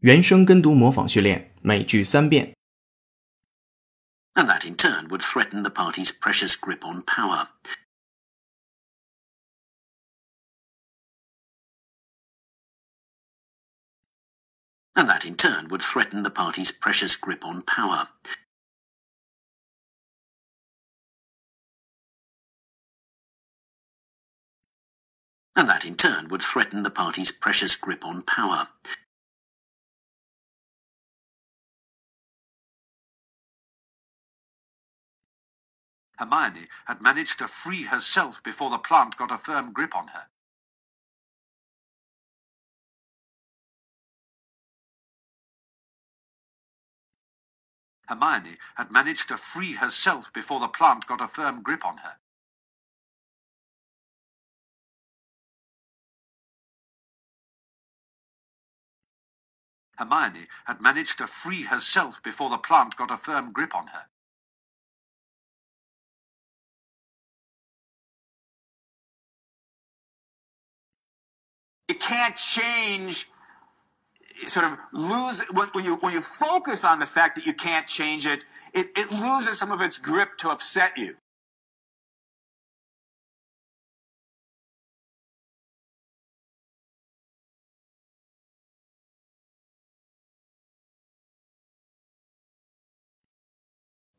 原声跟读模仿训练，每句3遍。And that in turn would threaten the party's precious grip on power. And that in turn would threaten the party's precious grip on power. And that in turn would threaten the party's precious grip on power. Hermione had managed to free herself before the plant got a firm grip on her. Hermione had managed to free herself before the plant got a firm grip on her. Hermione had managed to free herself before the plant got a firm grip on her. You can't change, sort of lose, when you focus on the fact that you can't change it, it loses some of its grip to upset you.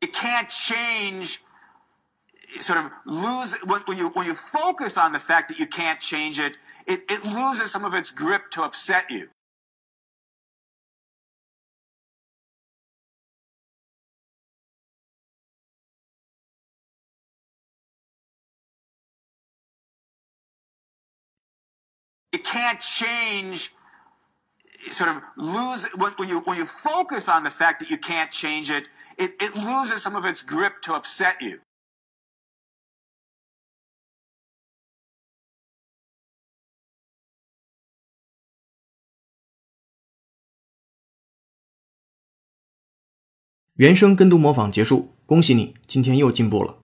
You can't change, sort of lose, when you focus on the fact that you can't change it, it loses some of its grip to upset you. You can't change, sort of lose, when you focus on the fact that you can't change it, it loses some of its grip to upset you.原声跟读模仿结束，恭喜你，今天又进步了。